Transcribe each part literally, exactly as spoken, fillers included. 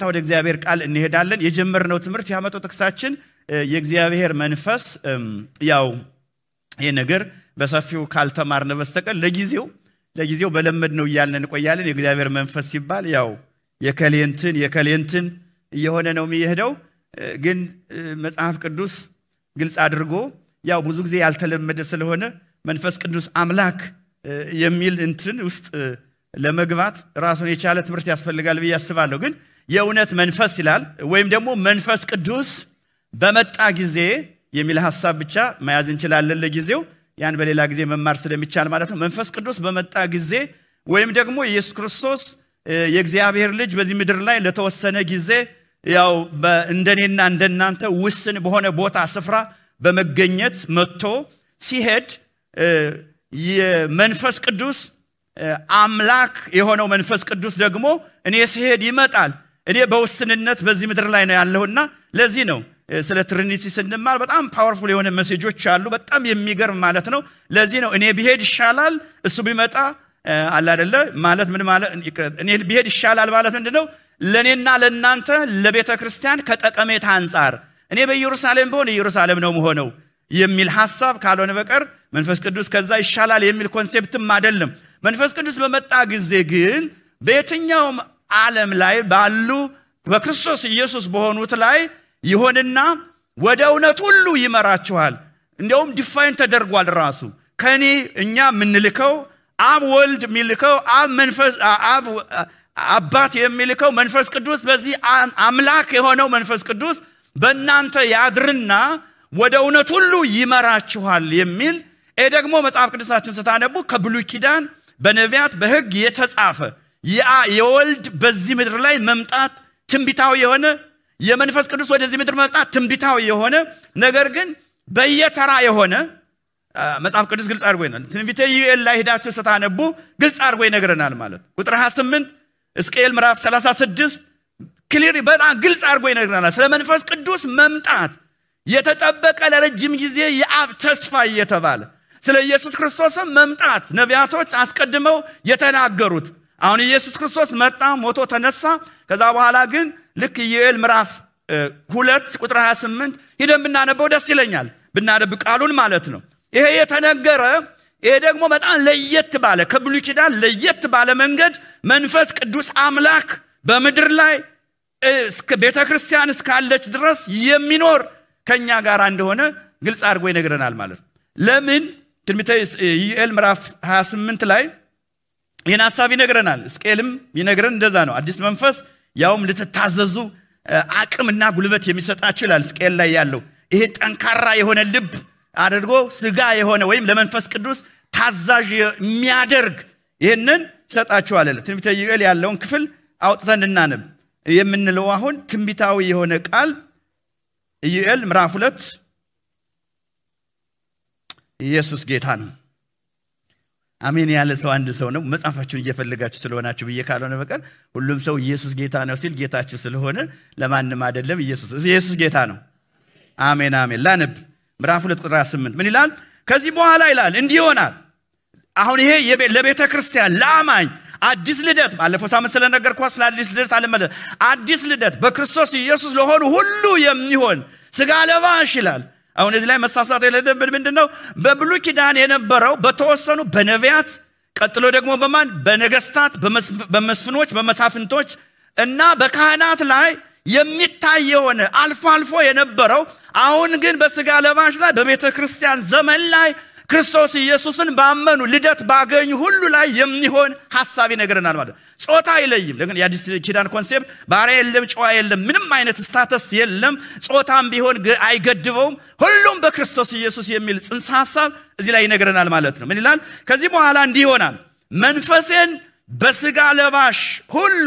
تود إخبار قال إنه دالن يجمرنا وتمر في همته تكساتشن يخبار منفس ياو ينقر بس في وكال تمارنا بستقل لجيزيو لجيزيو بلمدنا ويالنا نقيالنا يخبار منفس يبال ياو يكالينتن يكالينتن يهونا نومي يهدو جن مسافك الدوس جلس أدرجو ياو بزوج زي التلم مدرسة لهنا منفس الدوس أملاك يميل إنتن وست لما جبت رأسون يشالة تبرت يسفل القلب يسفل لقن يونس منفس خلال ويم دمو منفس كدوس بمت عجزة يميل حساب بتشا ما يزين خلال للجزيو يعني بلي لجزية من مارسل متشال ما رفنا منفس كدوس بمت عجزة ويم دمو يسكرسوس يجزيها بيرلج بزي مدرلاي لتوسنا جزة ياو بندنين عندنا أنت وسن بهون بوت عصفرة بمجنيت متو سيهد منفس كدوس አምላክ የሆነው መንፈስ ቅዱስ ደግሞ እኔ ሲሄድ ይመጣል እኔ በውስንነት በዚህ ምድር ላይ ነው ያለውና ለዚህ ነው ስለ ትሪኒቲ ስንማር በጣም ፓወርፉል የሆነ ሜሴጆች አሉ በጣም የሚገርም ማለት ነው ለዚህ ነው እኔ ቢሄድ ይሻላል እሱ ቢመጣ አለ አይደለ ማለት ምን ማለት እኔ ቢሄድ ይሻላል ማለት እንደው ለኔና ለናንተ ለቤተክርስቲያን ከጠቀሜታ አንፃር እኔ በኢየሩሳሌም በሆነ ኢየሩሳሌም ነው መሆነው የሚል ሐሳብ ካልሆነ በቀር መንፈስ ቅዱስ ከዛ ይሻላል የሚል ኮንሴፕትም አይደለም መንፈስ ቅዱስ በመጣ ጊዜ ግን በየትኛው ዓለም ላይ ባሉ በክርስቶስ ኢየሱስ በሆኑት ላይ ይሆንና ወደ እውነት ሁሉ ይመራቸዋል እንደውም ዲፋይን ተደርጓል ራሱ ከኔ እኛ ምንልከው አብ ወልድ ምንልከው አብ መንፈስ አብ አባት የምንልከው መንፈስ ቅዱስ በዚህ አምላክ የሆነው መንፈስ ቅዱስ በእናንተ ያድርና ወደ እውነት ሁሉ ይመራቸዋል የሚል እደግሞ መጽሐፍ ቅዱሳችን ስታነቡ ከብሉይ ኪዳን በነቢያት በሕግ የተጻፈ ያ የወልድ በዚህ ምድር ላይ መምጣት ትንቢታው የሆነ የመንፈስ ቅዱስ ወደዚህ ምድር መምጣት ትንቢታው የሆነ ነገር ግን በየተራ የሆነ መጽሐፍ ቅዱስ ግልጽ አድርጎ ይናል ትንቢተ ዩኤል ላይ ሄዳችሁ ስታነቡ ግልጽ አድርጎ ይነግረናል ማለት ቁጥር ሃያ ስምንት እስከኤል ምዕራፍ ሰላሳ ስድስት ክሊር በጣም ግልጽ አድርጎ ይነግረናል ስለ መንፈስ ቅዱስ መምጣት የተጠበቀ ለረጅም ጊዜ የአብ ተስፋ የተባለ ስለ ኢየሱስ ክርስቶስ መምጣት ነቢያቶች አስቀድመው የተናገሩት አሁን ኢየሱስ ክርስቶስ መጣ ሞቶ ተነሳ ከዛ በኋላ ግን ልክ ዩኤል ምዕራፍ ሁለት ቁጥር ሃያ ስምንት ሄደን ብናነበው ደስ ይለኛል ብናነብ ቃሉን ማለት ነው ይሄ የተነገረ ይሄ ደግሞ በጣም ለየት ባለ ከብሉይ ኪዳን ለየት ባለ መንገድ መንፈስ ቅዱስ አምላክ በመድር ላይ እስከ ቤተክርስቲያን እስካለች ድረስ የሚኖር ከኛ ጋር እንደሆነ ግልጽ አድርጎ ይነግረናል ማለት ለምን ትንቢተ ዩኤል ምዕራፍ ሃያ ስምንት ላይ የናሳብ ይነግረናል እስቄልም ይነግረን እንደዛ ነው አዲስ መንፈስ ያውም ለተታዘዙ አቅምና ጉልበት የሚሰጣቸው ይላል እስቄል ላይ ያለው ይሄ ጠንካራ የሆነ ልብ አድርጎ ስጋ የሆነ ወይም ለመንፈስ ቅዱስ ታዛዥ የሚያደርግ ይሄንን ሰጣቸው አለ ትንቢተ ዩኤል ያለውን ክፍል አውጥተን እናነብ የምንለው አሁን ትንቢታዊ የሆነ ቃል ዩኤል ምዕራፍ ሁለት ኢየሱስ ጌታ ነው አሜን ያለ ሰው አንድ ሰው ነው መጻፋችሁን እየፈልጋችሁ ስለሆናችሁ በየካለነ በቀር ሁሉም ሰው ኢየሱስ ጌታ ነው ሲል ጌታችሁ ስለሆነ ለማንም አይደለም ኢየሱስ ኢየሱስ ጌታ ነው አሜን አሜን ላነብ ምዕራፍ ሁለት ቁጥር ሃያ ስምንት ምን ይላል ከዚህ በኋላ ይላል እንዲህ ይሆናል አሁን ይሄ ለቤተ ክርስቲያን ለአማኝ አዲስ ልደት ባለፈው ሳምንት ስለነገርኳችሁ ስለ አዲስ ልደት አለመለ አዲስ ልደት በክርስቶስ ኢየሱስ ለሆኑ ሁሉ የሚሆን ስጋ ለባሽ ይላል አሁን እዚህ ላይ መሳሳት የለደብን ምንድነው በብሉይ ኪዳን የነበረው በተወሰኑ በነቢያት ቀጥሎ ደግሞ በማን በነገስታት በመስፍኖች በመሳፍንቶች እና በካህናት ላይ የሚታየው አልፎ አልፎ የነበረው አሁን ግን በስጋ ለባሽ ላይ በቤተክርስቲያን ዘመን ላይ ክርስቶስ ኢየሱስን ባመኑ ልደት ባገኙ ሁሉ ላይ የሚሆን ሐሳብ ይነገረናል ማለት ጾታ አይለይም ለምን ያዲስ ኪዳን ኮንሴፕት ባራ የለም ጾታ የለም ምንም አይነት ስታተስ የለም ጾታም ቢሆን አይገድበውም ሁሉም በክርስቶስ ኢየሱስ የሚል ጽንሰ ሐሳብ እዚህ ላይ ይነገረናል ማለት ነው ምን ይላል ከዚህ በኋላ እንዲህ ይሆናል መንፈስን በስጋ ለባሽ ሁሉ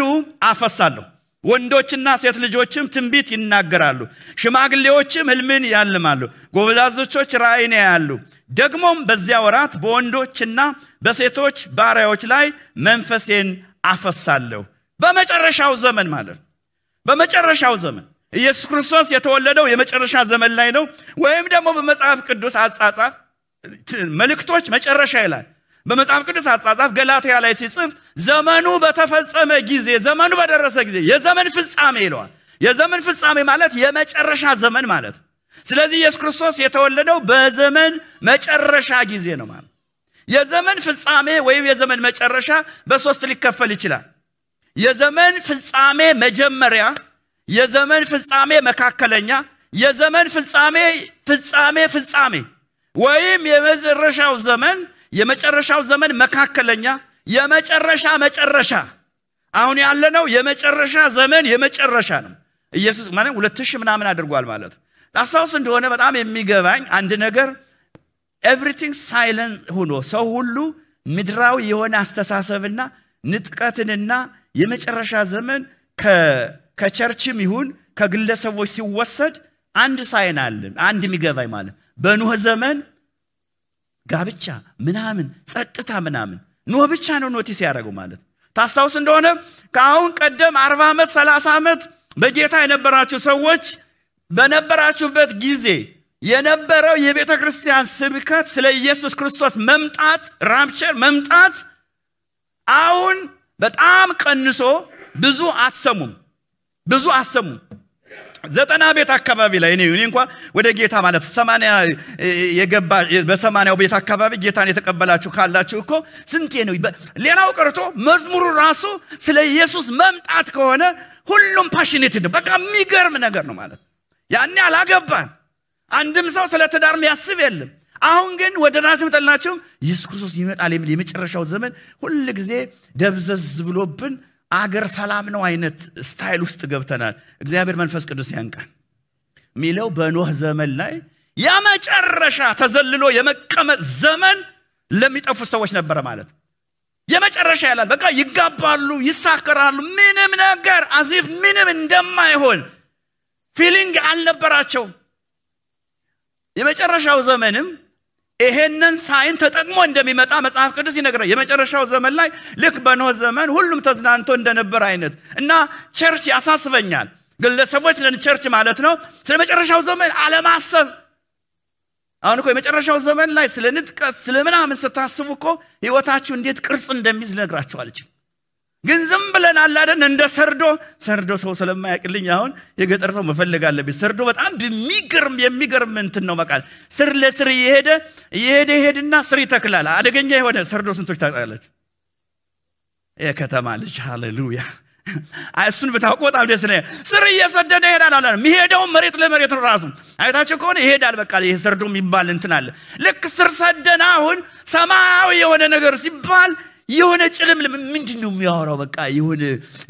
አፈሳለሁ ወንዶችና ሴት ልጆችም ትንቢት ይናገራሉ ሽማግሌዎችም ህልምን ያልማሉ ጎበዛዝቶች ራእይን ያያሉ ደግሞም በዚያ ወራት በወንዶችና በሴቶች ባሪያዎች ላይ መንፈሴን አፈሳለሁ በመጨረሻው ዘመን ማለት በመጨረሻው ዘመን ኢየሱስ ክርስቶስ የተወለደው የመጨረሻ ዘመን ላይ ነው ወይም ደግሞ በመጽሐፍ ቅዱስ አጻጻፍ መልእክቶች መጨረሻ ይላል በመጽሐፍ ቅዱስ አጻጻፍ ገላትያ ላይ ሲጽፍ ዘመኑ በተፈጸመ ጊዜ ዘመኑ በደረሰ ጊዜ የዘመን ፍጻሜ ይሏል የዘመን ፍጻሜ ማለት የመጨረሻ ዘመን ማለት ስለዚህ ኢየሱስ ክርስቶስ የተወለደው በዘመን መጨረሻ ጊዜ ነው ማለት የዘመን ፍጻሜ ወይም የዘመን መጨረሻ በሶስት ሊከፈል ይችላል የዘመን ፍጻሜ መጀመሪያ የዘመን ፍጻሜ መካከለኛ የዘመን ፍጻሜ ፍጻሜ ፍጻሜ ወይም የመጨረሻው ዘመን የመጨረሻው ዘመን መካከለኛ የመጨረሻ መጨረሻ አሁን ያለነው የመጨረሻ ዘመን የመጨረሻ ነው ኢየሱስ ማለት ሁለት ሺህ ምናምን አድርጓል ማለት ታሳውስ እንደሆነ በጣም የሚገባኝ አንድ ነገር everything silent ሆኖ ሰው ሁሉ ምድራዊ የሆነ አስተሳሰብና ንጥቀትንና የመጨረሻ ዘመን ከቸርችም ይሁን ከግለሰቦች ሲወሰድ አንድ ሳይን አለ አንድ የሚገባኝ ማለት በኖህ ዘመን ጋብቻ ምናምን ጸጥታ ምናምን ኖህ ብቻ ነው ኖቲስ ያደረገው ማለት ታሳውስ እንደሆነ ካሁን ቀደም አርባ ዓመት ሰላሳ ዓመት በጌታ የነበራችሁ ሰዎች በነበራችሁበት ጊዜ የነበረው የቤተክርስቲያን ስብከት ስለ ኢየሱስ ክርስቶስ መምጣት ራፕቸር መምጣት አሁን በጣም ቀንሶ ብዙ አትሰሙም ብዙ አትሰሙ ዘጠና ቤት አካባቢ ላይ እኔ እኔ እንኳን ወደ ጌታ ማለት ሰማንያ የገባ በሰማንያው ቤት አካባቢ ጌታን የተቀበላችሁ ካላችሁ እኮ ስንቴ ነው ሌላው ቀርቶ መዝሙሩ ራሱ ስለ ኢየሱስ መምጣት ከሆነ ሁሉም ፓሽኔትድ በቃ የሚገርም ነገር ነው ማለት ያኔ አላገባን አንድም ሰው ስለ ተዳር የሚያስብ የለም አሁን ግን ወደናችሁ ተጠላችሁ ኢየሱስ ክርስቶስ ይመጣል የሚል የመጨረሻው ዘመን ሁሉ ጊዜ ደብዘዝ ብሎብን አገር ሰላም ነው አይነት ስታይል ውስጥ ገብተናል እግዚአብሔር መንፈስ ቅዱስ ያንቃን ሚለው በኖህ ዘመን ላይ የመጨረሻ ተዘልሎ የመቀመጥ ዘመን ለሚጠፉ ሰዎች ነበር ማለት የመጨረሻ ያላል በቃ ይጋባሉ ይሳከራሉ ምንም ነገር አዚፍ ምንም እንደማይሆን ፊሊንግ አልነበራቸው የመጨረሻው ዘመንም ይሄንን ሳይን ተጠቅሞ እንደሚመጣ መጽሐፍ ቅዱስ ይነግራል የመጨረሻው ዘመን ላይ ልክ በኖህ ዘመን ሁሉም ተዝናንቶ እንደነበር አይነት እና ቸርች ያሳስበኛል ግለሰቦች ለቸርች ማለት ነው ስለመጨረሻው ዘመን አለማሰብ አሁን እኮ የመጨረሻው ዘመን ላይ ስለንጥቀት ስለምናምን ስታስቡ እኮ ህይወታችሁ እንዴት ቅርጽ እንደሚይዝ ነግራችኋል አለች ግን ዝም ብለን አላደን እንደ ሰርዶ ሰርዶ ሰው ስለማያቅልኝ አሁን የገጠር ሰው መፈልጋለብ ሰርዶ በጣም በሚገርም የሚገርም እንትን ነው በቃ ስር ለስር ይሄደ ይሄደ ይሄድና ስር ይተክላል አደገኛ ይሆነ ሰርዶ ስንቶች ታጣለች የከተማ ልጅ ሃሌሉያ አይሱን በታቆ በጣም ደስ ነው ስር እየሰደደ ይሄዳል አላለ የሚሄደው መሬት ለመሬት ነው ራሱ አይታችሁ ከሆነ ይሄዳል በቃ ይሄ ሰርዶ የሚባል እንትን አለ ልክ ስር ሰደና አሁን ሰማያዊ የሆነ ነገር ሲባል የሆነ ጭልም ምንድነው የሚያወራው በቃ የሆነ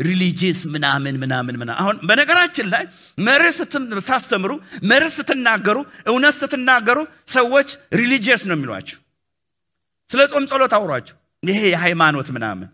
ሪሊጂየስ ምናምን ምናምን ምናምን አሁን በነገራችን ላይ መርስትም ታስተምሩ መርስትናገሩ እውነት ስትናገሩ ሰዎች ሪሊጂየስ ነው የሚሏቸው ስለ ጾም ጸሎት አውራችሁ ይሄ የሃይማኖት ምናምን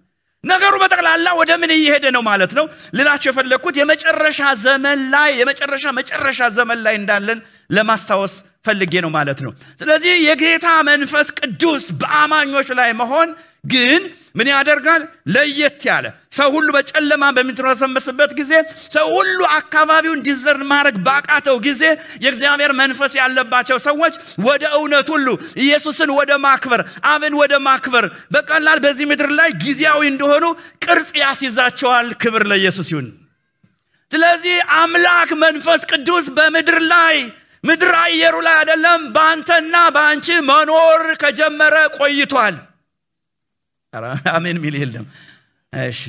ነገሩ በጠቅላላ ወደ ምን እየሄደ ነው ማለት ነው ልላችሁ የፈለኩት የመጨረሻ ዘመን ላይ የመጨረሻ መጨረሻ ዘመን ላይ እንዳለን ለማስታወስ ፈልጌ ነው ማለት ነው ስለዚህ የጌታ መንፈስ ቅዱስ በአማኞች ላይ መሆን ግን ምን ያደርጋል ለየት ያለ ሰው ሁሉ በጨለማ በሚተረሰምበት ጊዜ ሰው ሁሉ አካባቢውን ዲዘርን ማድረግ ባቃተው ጊዜ የእግዚአብሔር መንፈስ ያለባቸው ሰዎች ወደ እውነት ሁሉ ኢየሱስን ወደ ማክበር አብን ወደ ማክበር በቀላል በዚህ ምድር ላይ ግዚያዊ እንደሆኑ ቅርጽ ያስይዛቸዋል ክብር ለኢየሱስ ይሁን ስለዚህ አምላክ መንፈስ ቅዱስ በመድር ላይ ምድር አይየሩ ላይ አይደለም ባንተና ባንቺ መኖር ከጀመረ ቆይቷል አሜን ሚል ይልም እሺ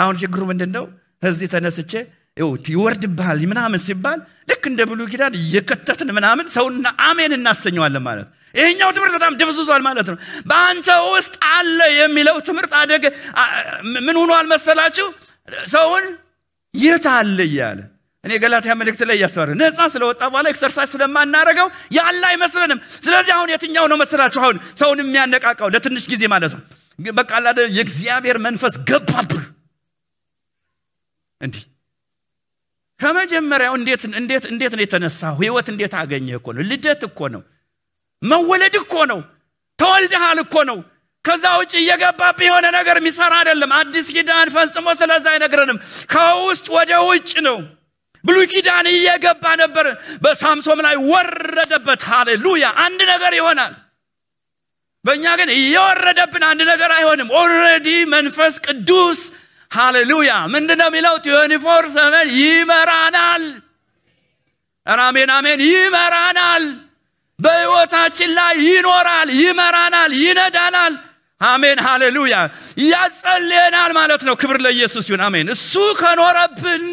አሁን ችግሩ ምንድነው እዚህ ተነስቼ ይው ይወርድብሃል ምናምን ሲባል ልክ እንደ ብሉ ኪዳን የከተትን ምናምን ሰውና አሜን እናሰኘዋለን ማለት ይሄኛው ትምህርት በጣም ደብዝዟል ማለት ነው በአንተ ውስጥ አለ የሚለው ትምህርት አደገ ምን ሆኖ አልመሰላችሁ ሰውን የት አለ ይላል እኔ ገላትያ መልእክት ላይ ያስተዋረ ነፃ ስለወጣ በኋላ ኤክሰርሳይዝ ስለማናረጋው ያለ አይመስልንም ስለዚህ አሁን የትኛው ነው መሰላችሁ አሁን ሰውን የሚያነቃቃው ለትንሽ ጊዜ ማለት ነው በቃ አላደ የእግዚአብሔር መንፈስ ገባብ እንዴ ከመጀመሪያው እንዴት እንዴት እንዴት ነው የተነሳው ህይወት እንዴት አገኘህ እኮ ነው ልደት እኮ ነው መወለድ እኮ ነው ተወልደሃል እኮ ነው ከዛ ውጪ የገባብ የሆነ ነገር የሚሰራ አይደለም አዲስ ኪዳን ፈጽሞ ስለዛ አይነግረንም ከውስጥ ወደ ውጭ ነው ብሉይ ኪዳን እየገባ ነበር በሳምሶን ላይ ወረደበት ሃሌሉያ አንድ ነገር ይሆናል Benyagan iyoredabin and negara ihonim already manifest kedus. Hallelujah. Mendena milau twenty-four seven yimeranal. Amen amen yimeranal. በሕይወታችን ላይ ይኖራል ይመራናል ይነዳናል አሜን ሃሌሉያ ያጸልየናል ማለት ነው ክብር ለኢየሱስ ይሁን አሜን እሱ ከኖረብን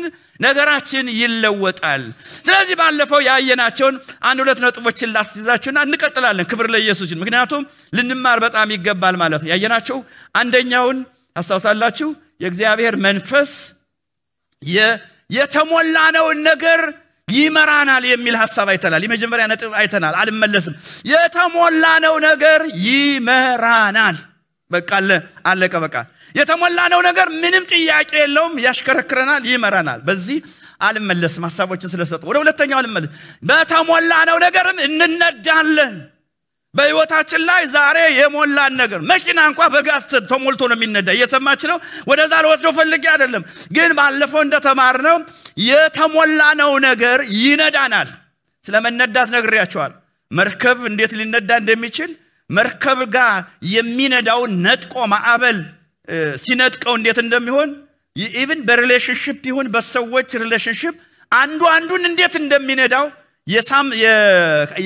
ነገራችን ይለወጣል ስለዚህ ባለፈው ያየናቸውን አንድ ሁለት ነጥቦችን ላስይዛችሁና እንቀጥላለን ክብር ለኢየሱስ ይሁን ምክንያቱም ልንማር በጣም ይገባል ማለት ነው ያየናቸው አንደኛውን አስተውላላችሁ የእግዚአብሔር መንፈስ የተሞላነው ነገር ይመራናል የሚል ሐሳብ አይተናል የመጀመሪያ ነጥብ አይተናል አልመለስም የተሞላነው ነገር ይመራናል በቃ አለቀ በቃ የተሞላነው ነገር ምንም ጥያቄ የለውም ያሽከረክረናል ይመራናል በዚህ አልመለስም ሐሳቦችን ስለሰጠው ወደ ሁለተኛው አልመለስ በተሞላነው ነገርም እንነዳለን በሕይወታችን ላይ ዛሬ የሞላን ነገር መኪና እንኳን በጋዝ ተሞልቶ ነው የሚነዳ እየሰማችሁ ነው ወደዛ ለወስዶ ፈልጌ አይደለም ግን ባለፈው እንደተማርነው የተሞላነው ነገር ይነዳናል ስለመነዳት ነግሬያችኋል መርከብ እንዴት ሊነዳ እንደሚችል መርከብ ጋር የሚነዳው ነጥቆ ማዕበል ሲነጥቀው እንዴት እንደሚሆን even በሪሌሽንሺፕ ይሁን በሰዎች ሪሌሽንሺፕ አንዱ አንዱን እንዴት እንደሚነዳው የሳም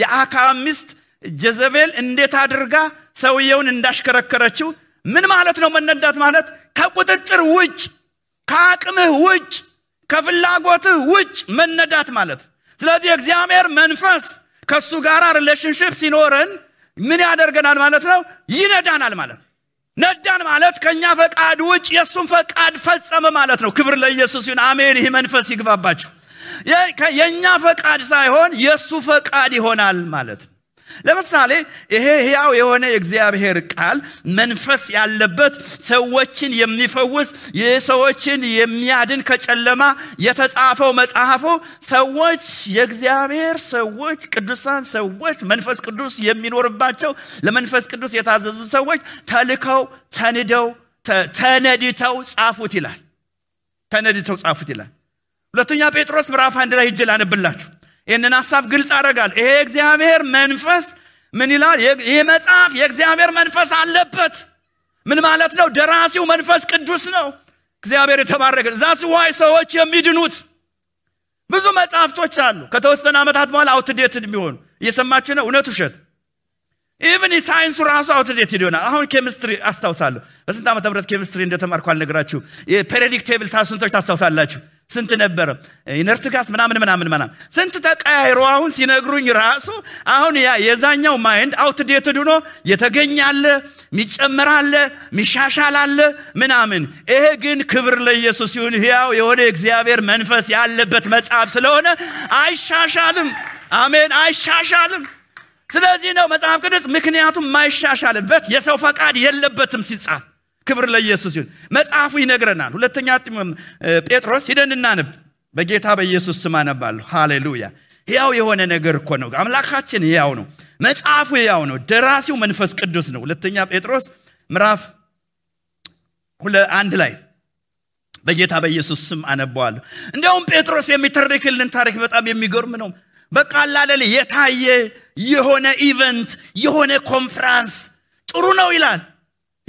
የአካሚስት ጀዘቤል እንዴት አድርጋ ሰውየውን እንዳሽከረከረችው ምን ማለት ነው መነዳት ማለት ከቁጥጥር ውጭ ከአቅምህ ውጭ ከፍላጎትህ ውጭ መነዳት ማለት ስለዚህ እግዚአብሔር መንፈስ ከሱ ጋራ ሪሌሽንሺፕ ሲኖረን ምን ያደርገናል ማለት ነው ይነዳናል ማለት ነዳን ማለት ከኛ ፈቃድ ውጭ የሱን ፈቃድ ፈጸመ ማለት ነው ክብር ለኢየሱስ ይሁን አሜን ይህ መንፈስ ይግባባችሁ የኛ ፈቃድ ሳይሆን የሱ ፈቃድ ይሆናል ማለት ነው ለምሳሌ ይሄ ያው የሆነ የእግዚአብሔር ቃል መንፈስ ያለበት ሰዎችን የሚፈውስ የሰዎችን የሚያድን ከጨለማ የተጻፈው መጽሐፉ ሰዎች የእግዚአብሔር ሰዎች ቅዱሳን ሰዎች መንፈስ ቅዱስ የሚኖርባቸው ለመንፈስ ቅዱስ የታዘዙ ሰዎች ተልከው ተነደው ተነድተው ጻፉት ይላል ተነድተው ጻፉት ይላል ሁለተኛ ጴጥሮስ ምዕራፍ አንድ ላይ ሂጅ ላነብላችሁ የነና ሐሳብ ግልጽ አረጋል ይሄ እግዚአብሔር መንፈስ ምን ይላል ይሄ መጽሐፍ የእግዚአብሔር መንፈስ አለበት ምን ማለት ነው ደራሲው መንፈስ ቅዱስ ነው እግዚአብሔር የተባረከ that's why ሰዎች የሚድኑት ብዙ መጽሐፍቶች አሉ ከተወሰነ አመታት በኋላ አውትዴትድ ቢሆን እየሰማችሁ ነው እውነቱ ውሸት even ሳይንስ ራሱ አውትዴትድ ይሆናል አሁን ኬሚስትሪ አስተውሳለሁ በስንት አመት ተብረት ኬሚስትሪ እንደተማርኩ አልነግራችሁ የፕሬዲክቴብል ታስንቶች ታስተውሳላችሁ ስንት ነበር ኢነርት ጋስ ምናምን ምናምን ምናምን ስንት ተቀያይሮ አሁን ሲነግሩኝ ራሱ አሁን ያ የዛኛው ማይንድ አውትዴትድ ሆኖ የተገኛለ ሚጨመራለ ሚሻሻላለ ምናምን ይሄ ግን ክብር ለኢየሱስ ይሁን ያው የሆነ እግዚአብሔር መንፈስ ያለበት መጽሐፍ ስለሆነ አይሻሻልም አሜን አይሻሻልም ስለዚህ ነው መጽሐፍ ቅዱስ ምክንያቱም ማይሻሻልበት የሰው ፈቃድ የለበትም ሲጻፍ ክብር ለኢየሱስ ይሁን መጽሐፉ ይነግረናል ሁለተኛ ጴጥሮስ ሂደንና ንብ በጌታ በኢየሱስ ስም አነባለሁ ሃሌሉያ ያው የሆነ ነገር እኮ ነው አምላካችን ያው ነው መጽሐፉ ያው ነው ደራሲው መንፈስ ቅዱስ ነው ሁለተኛ ጴጥሮስ ምዕራፍ አንድ ላይ በጌታ በኢየሱስ ስም አነባለሁ እንደውም ጴጥሮስ የሚተርክልን ታሪክ በጣም የሚገርም ነው በቃ አላለለ የታየ የሆነ ኢቨንት የሆነ ኮንፈረንስ ጥሩ ነው ይላል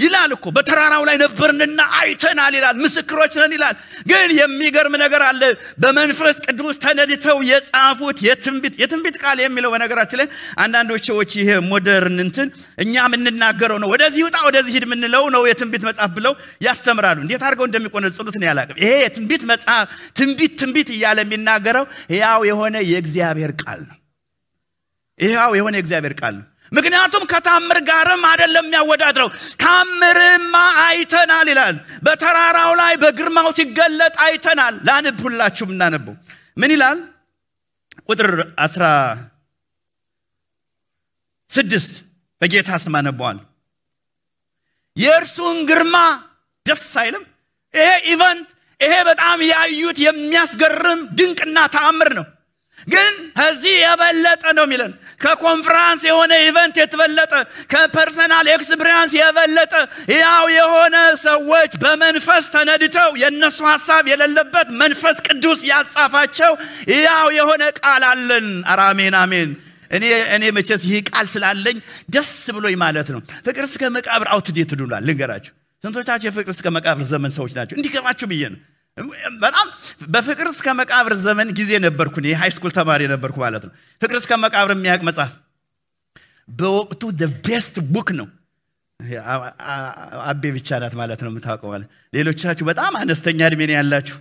ይላል እኮ በተራራው ላይ ነበርንና አይተናል ይላል ምስክሮች ነን ይላል ግን የሚገርም ነገር አለ በመንፈስ ቅዱስ ተነድተው የጻፉት የትንቢት የትንቢት ቃል የሚለው በነገራችን ላይ አንዳንዶች ሰዎች ይሄ ሞደርን እንትን እኛ ምንናገረው ነው ወደዚህ ውጣ ወደዚህ ሂድ ምንለው ነው የትንቢት መጽሐፍ ብለው ያስተምራሉ እንዴት አድርገው እንደሚቆነጽሉት ነው ያላቀም ይሄ የትንቢት መጽሐፍ ትንቢት ትንቢት እያለ የሚናገረው ያው የሆነ የእግዚአብሔር ቃል ነው ያው የሆነ የእግዚአብሔር ቃል ነው ምክንያቱም ከታምር ጋርም አይደለም ያወዳድረው ታምርማ አይተናል ይላል በተራራው ላይ በግርማው ሲገለጥ አይተናል ላንብላችሁም እናነብው ምን ይላል ቁጥር አስራ ስድስት በጌታ ስም አነባዋል የእርሱን ግርማ ደስ አይልም ይሄ ኢቨንት ይሄ በጣም ያዩት የሚያስገርም ድንቅና ታምር ነው ግን እዚህ የበለጠ ነው ሚለን ከኮንፈረንስ የሆነ ኢቨንት የተበለጠ ከፐርሰናል ኤክስፒሪየንስ የበለጠ ያው የሆነ ሰዎች በመንፈስ ተነድተው የነሱ ሐሳብ የሌለበት መንፈስ ቅዱስ ያጻፋቸው ያው የሆነ ቃል አለን አራሜን አሜን እኔ እኔ መቼስ ይሄ ቃል ስላለኝ ደስ ብሎኝ ማለት ነው። ፍቅር እስከ መቃብር አውትዴት ዱላል ልንገራችሁ። ስንቶቻችሁ ፍቅር እስከ መቃብር ዘመን ሰዎች ናችሁ? እንዲገባችሁ ብዬ ነው። በጣም በፍቅር እስከ መቃብር ዘመን ጊዜ ነበርኩ እኔ ሃይ ስኩል ተማሪ ነበርኩ ማለት ነው። ፍቅር እስከ መቃብር የሚያቅ መጽሐፍ በወቅቱ the best book ነው። አቤ ብቻ ናት ማለት ነው የምታውቀው አለ። ሌሎቻችሁ በጣም አነስተኛ እድሜ ላይ ያላችሁ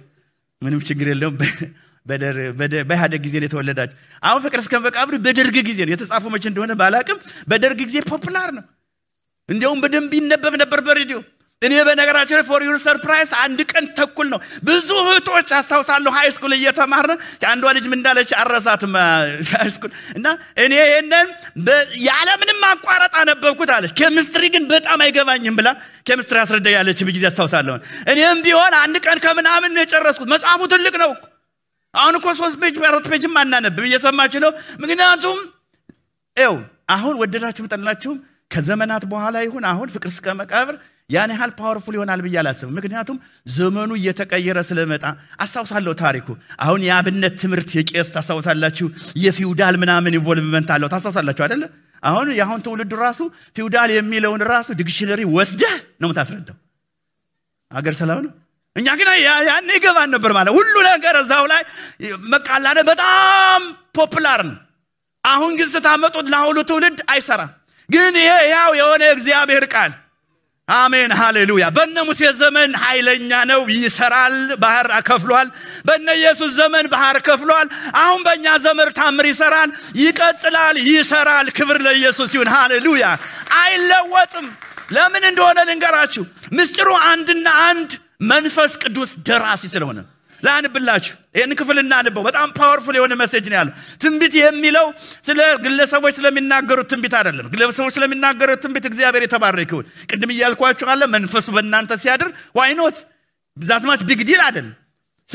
ምንም ችግር የለውም በደር በሃደ ጊዜ ላይ ተወለዳችሁ። አሁን ፍቅር እስከ መቃብር በደርግ ጊዜ ነው የተጻፈው። መቼ እንደሆነ ባላቅም በደርግ ጊዜ ፖፑላር ነው። እንደውም በደንብ ይነበብ ነበር በሬዲዮ። እኔ በነገራችን for your surprise አንድ ቀን ተኩል ነው ብዙ ህቶች አስተውሳለሁ ሃይ ስኩል እየተማርነ አንዷ ልጅ ምን እንዳለች አረሳትም ሃይ ስኩል እና እኔ የነን ያለምንም ማቋረጥ አነበብኩት አለች። ኬሚስትሪ ግን በጣም አይገባኝም ብላ ኬሚስትሪ አስረዳ ያለች በጊዜ አስተውሳለሁ። እኔም ቢሆን አንድ ቀን ከምናምን ነው ጨረስኩት። መጽሐፉ ትልቅ ነው አሁን እኮ ሶስት ፔጅ አራት ፔጅ ማናነብ እየሰማችሁ ነው። ምክንያቱም ኤው አሁን ወደዳችሁ ተጠላችሁ ከዘመናት በኋላ ይሁን አሁን ፍቅር እስከ መቃብር ያን ያህል ፓወርፉል ይሆናል በያላሰብ ምክንያቱም ዘመኑ እየተቀየረ ስለመጣ አስተውሳለሁ። ታሪኩ አሁን ያብነት ትምርት የቄስ ታስተውሳላችሁ የፊውዳል ምናምን ኢንቮልቭመንት አለው ታስተውሳላችሁ አይደል? አሁን ያሁን ትውልድ ራሱ ፊውዳል የሚለውን ራሱ ዲክሽነሪ ወስደ ነው ታስረዳው አገር ሰላም ነው። እኛ ግን ያን ይገባን ነበር ማለት ሁሉ ነገር እዛው ላይ መቃላለ በጣም ፖፑላር ነው። አሁን ግን ስታመጡት ለሁሉ ትውልድ አይሰራ። ግን ይሄ ያው የሆነ እግዚአብሔር ቃል አሜን ሃሌሉያ በነ ሙሴ ዘመን ኃይለኛ ነው ይሰራል ባህር አከፍሏል። በነ ኢየሱስ ዘመን ባህር ከፍሏል። አሁን በእኛ ዘመን ታምር ይሰራል ይቀጥላል ይሰራል። ክብር ለኢየሱስ ይሁን ሃሌሉያ አይለወጥም። ለምን እንደሆነ ልንገራችሁ ምስጢሩ አንድና አንድ መንፈስ ቅዱስ ደራሲ ስለሆነ ላንብላችሁ ይሄን ክፍል እናንበው። በጣም ፓወርፉል የሆነ ሜሴጅ ነው ያለው። ትንቢት የሚለው ስለ ግለሰቦች ስለሚናገሩት ትንቢት አይደለም። ግለሰቦች ስለሚናገሩት ትንቢት እግዚአብሔር የተባረከ ይሁን። ቅድም ይያልኳችሁ አለ መንፈሱ በእናንተ ሲያድር why not that much big deal አይደለም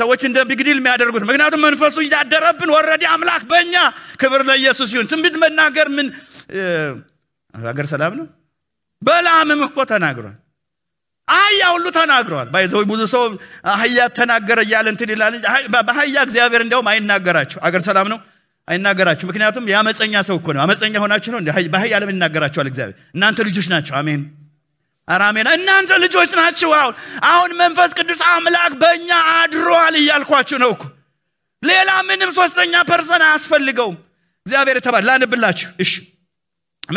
ሰዎች እንደ big deal የሚያደርጉት ምክንያቱም መንፈሱ ያደረብን ወረዲ አምላክ በእኛ ክብር ለኢየሱስ ይሁን። ትንቢት መናገር ምን አገር ሰላም ነው በላምም እኮ ተናግሯል አያ ሁሉ ተናግሯል። ባይዘው ብዙ ሰው አህያ ተናገረ ያለ እንትን ይላል በአህያ እግዚአብሔር እንደውም አይናገራችሁ አገር ሰላም ነው አይናገራችሁ ምክንያቱም ያመፀኛ ሰው እኮ ነው። አመፀኛ ሆናችሁ ነው በአህያ ለምን እናገራችኋል? እግዚአብሔር እናንተ ልጆች ናችሁ አሜን አራሜና እናንተ ልጆች ናችሁ። አሁን አሁን መንፈስ ቅዱስ አምላክ በእኛ አድሯል እያልኳችሁ ነው እኮ ሌላ ምንም ሶስተኛ ፐርሰን አስፈልገው እግዚአብሔር ተባለ። ላንብላችሁ እሺ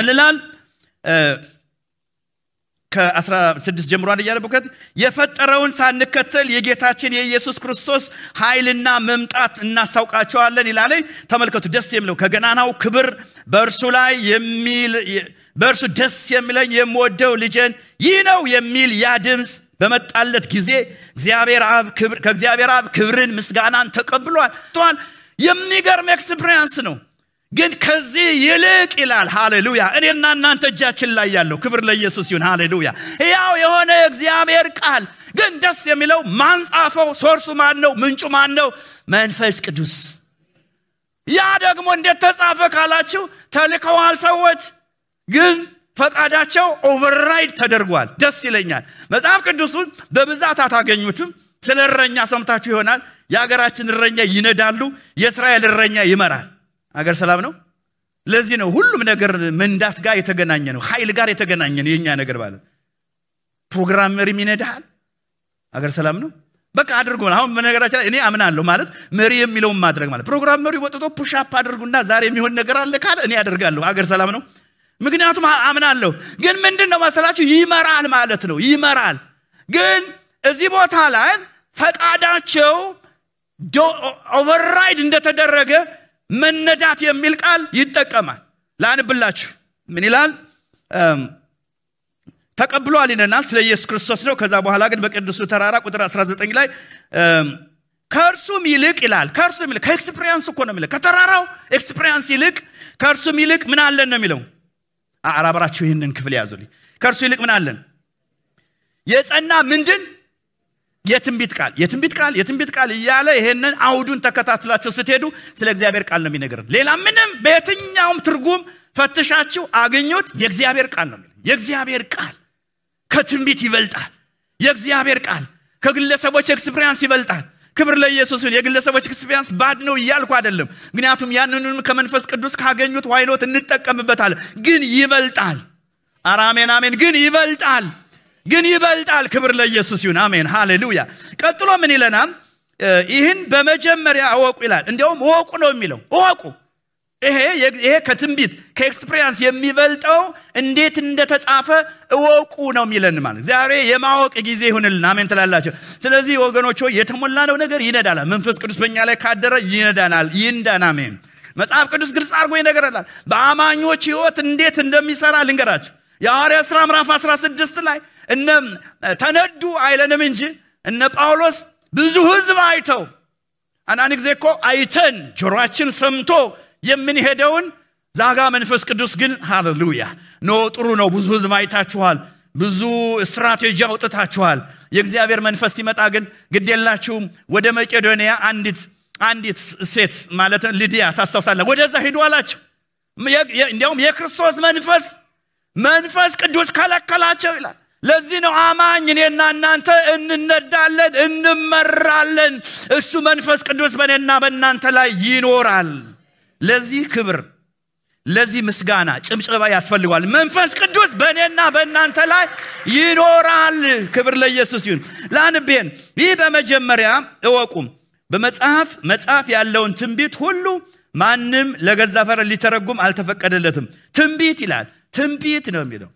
ምን ይላል ከ16 ጀምሮ አድያለበከት የፈጠረውን ሳንከተል የጌታችን የኢየሱስ ክርስቶስ ኃይልና መምጣት እናስታውቃቸዋለን ይላል። ተመልከቱ ደስ የሚለው ከገናናው ክብር በእርሱ ላይ የሚል በእርሱ ደስ የሚለኝ የምወደው ልጄን ይህ ነው የሚል ያ ድምጽ በመጣለት ጊዜ እግዚአብሔር አብ ክብር ከእግዚአብሔር አብ ክብርን ምስጋናን ተቀብሏል። ቷል የሚገርም ኤክስፒሪየንስ ነው። ግን ከዚህ ይልቅ ይላል ሃሌሉያ እኔና እናንተ እጃችን ላይ ያለው ክብር ለኢየሱስ ይሁን ሃሌሉያ ያው የሆነ እግዚአብሔር ቃል ግን ደስ የሚለው ማን ጻፈው ሶርሱ ማን ነው ምንጩ ማን ነው መንፈስ ቅዱስ። ያ ደግሞ እንዴት ተጻፈ ካላችሁ ተልከዋል ሰዎች ግን ፈቃዳቸው ኦቨርራይድ ተደርጓል። ደስ ይለኛል መጽሐፍ ቅዱስን በብዛት አታገኙትም። ስለረኛ ሰምታችሁ ይሆናል ያገራችን ረኛ ይነዳሉ የእስራኤል ረኛ ይመራል አገር ሰላም ነው። ለዚህ ነው ሁሉም ነገር መንዳት ጋር የተገናኘ ነው ኃይል ጋር የተገናኘ ነው የኛ ነገር ማለት ፕሮግራመር የሚነዳል አገር ሰላም ነው በቃ አድርጉና አሁን በነገራችን እኔ አምናለሁ ማለት መሪ የሚለው ማድረግ ማለት ፕሮግራመሩ ወጥቶ ፑሽ አፕ አድርጉና ዛሬ የሚሆን ነገር አለ ካለ እኔ አደርጋለሁ አገር ሰላም ነው ምክንያቱም አምናለሁ። ግን ምንድነው ማሰላችሁ ይመራል ማለት ነው ይመራል ግን እዚህ ቦታ ላይ ፈቃዳቸው ኦቨርራይድ እንደተደረገ መነዳት የሚል ቃል ይተቀማል። ላንብላችሁ ምን ይላል ተቀብሏል ይነናል ስለ ኢየሱስ ክርስቶስ ነው። ከዛ በኋላ ግን በቅዱስ ተራራ ቁጥር አስራ ዘጠኝ ላይ ከርሱም ይልቅ ይላል ከርሱም ይልቅ ኤክስፒሪየንስ እኮ ነው የሚለው ከተራራው ኤክስፒሪየንስ ይልቅ ከርሱም ይልቅ ምን አለን ነው የሚለው አራብራችሁ ይሄንን ክፍል ያዙልኝ ከርሱ ይልቅ ምን አለን የጸና ምንድን የትንቢት ቃል የትንቢት ቃል የትንቢት ቃል ይያለ ይሄንን አውዱን ተከታትላችሁ ስትሄዱ ስለ እግዚአብሔር ቃል ነው የሚነገረን ሌላ ምንም በየትኛውም ትርጉም ፈትሻችሁ አገኙት የእግዚአብሔር ቃል ነው የሚለው። የእግዚአብሔር ቃል ከትንቢት ይበልጣል። የእግዚአብሔር ቃል ከግለሰቦች ኤክስፒሪየንስ ይበልጣል። ክብር ለኢየሱስ ይሁን። የግለሰቦች ክስቢያንስ ባድ ነው ይያልኩ አይደለም። ምክንያቱም ያንኑን ከመንፈስ ቅዱስ ካገኙት ዋይሎት እንጠቀምበታል። ግን ይበልጣል። አራሜን አሜን። ግን ይበልጣል። ግን ይበልጣል። ክብር ለኢየሱስ ይሁን። አሜን ሃሌሉያ። ቀጥሎ ምን ይለናል? ይሄን በመጀመሪያ አወቁ ይላል። እንደውም አወቁ ነው የሚለው። አወቁ ይሄ ይሄ ከትንቢት ከኤክስፒሪየንስ የሚበልጠው እንዴት እንደተጻፈ አወቁ ነው የሚለን ማለት። ዛሬ የማወቅ ጊዜ ይሁንልን። አሜን ተላላችሁ። ስለዚህ ወገኖች ሆይ የተሞላ ነው ነገር ይነዳል። መንፈስ ቅዱስ በእኛ ላይ ካደረ ይነዳናል። ይንዳና አሜን። መጽሐፍ ቅዱስ ግልጽ አድርጎ ይነገራል። በአማኞች ህይወት እንዴት እንደሚሰራ ልንገራችሁ። የሐዋርያ ሥራ ምዕራፍ አስራ ስድስት ላይ እነ ተነዱ አይለንም እንጂ እነ ጳውሎስ ብዙ ህዝብ አይተው አናንግዜኮ አይተን ጆሮአችን ሰምቶ የምን ሄደውን ዛጋ መንፈስ ቅዱስ ግን ሃሌሉያ ኖ ጥሩ ነው። ብዙ ህዝብ አይታችኋል፣ ብዙ ስትራቴጂ አውጥታችኋል። የእግዚአብሔር መንፈስ ሲመጣ ግን ግዴላችሁም። ወደ መቄዶንያ አንዲት አንዲት ሴት ማለት ሊዲያ ታስተውሳለች ወደዛ ሄዱ አላችሁ። እንዲያውም የክርስቶስ መንፈስ መንፈስ ቅዱስ ከለከላቸው ይላል። ለዚህ ነው አማኝ እኔና እናንተ እንነዳለን እንመራለን፣ እሱ መንፈስ ቅዱስ በእኔና በእናንተ ላይ ይኖራል። ለዚህ ክብር ለዚህ ምስጋና ጭብጨባ ያስፈልጋል። መንፈስ ቅዱስ በእኔና በእናንተ ላይ ይኖራል። ክብር ለኢየሱስ ይሁን። ላንብየን ይህ በመጀመሪያ እወቁም በመጽሐፍ መጽሐፍ ያለውን ትንቢት ሁሉ ማንም ለገዛ ፈረ ሊተረጉም አልተፈቀደለትም። ትንቢት ይላል። ትንቢት ነው የሚለው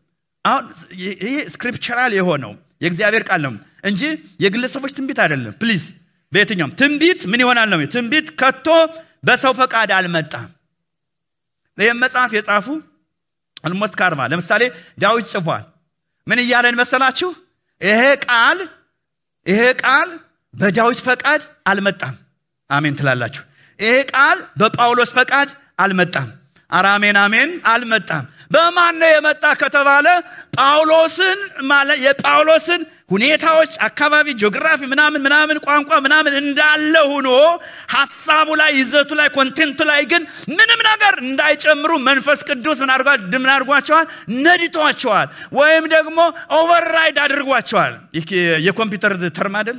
አሁን ይሄ ስክሪፕቸራል የሆነው የእግዚአብሔር ቃል ነው እንጂ የግለሰቦች ትንቢት አይደለም። ፕሊዝ በየትኛውም ትንቢት ምን ይሆናል ነው? ትንቢት ከቶ በሰው ፈቃድ አልመጣም። ለየመጻፍ የጻፉ አልሞስ ካርማ ለምሳሌ ዳዊት ጽፏል። ምን ይያለን መሰላችሁ? ይሄ ቃል ይሄ ቃል በዳዊት ፈቃድ አልመጣም። አሜን ትላላችሁ። ይሄ ቃል በጳውሎስ ፈቃድ አልመጣም። አራሜን አሜን አልመጣም። በማን ነው የመጣ ከተባለ ጳውሎስን ማለት የጳውሎስን ሁኔታዎች አካባቢ ጂኦግራፊ ምናምን ምናምን ቋንቋ ምናምን እንዳለ ሆኖ ሐሳቡ ላይ ይዘቱ ላይ ኮንቴንቱ ላይ ግን ምንም ነገር እንዳይጨምሩ መንፈስ ቅዱስ ምን አድርጓል? ድምን አድርጓቸዋል? ነድቷቸዋል ወይም ደግሞ ኦቨርራይድ አድርጓቸዋል። ይሄ የኮምፒውተር ተርም አይደል?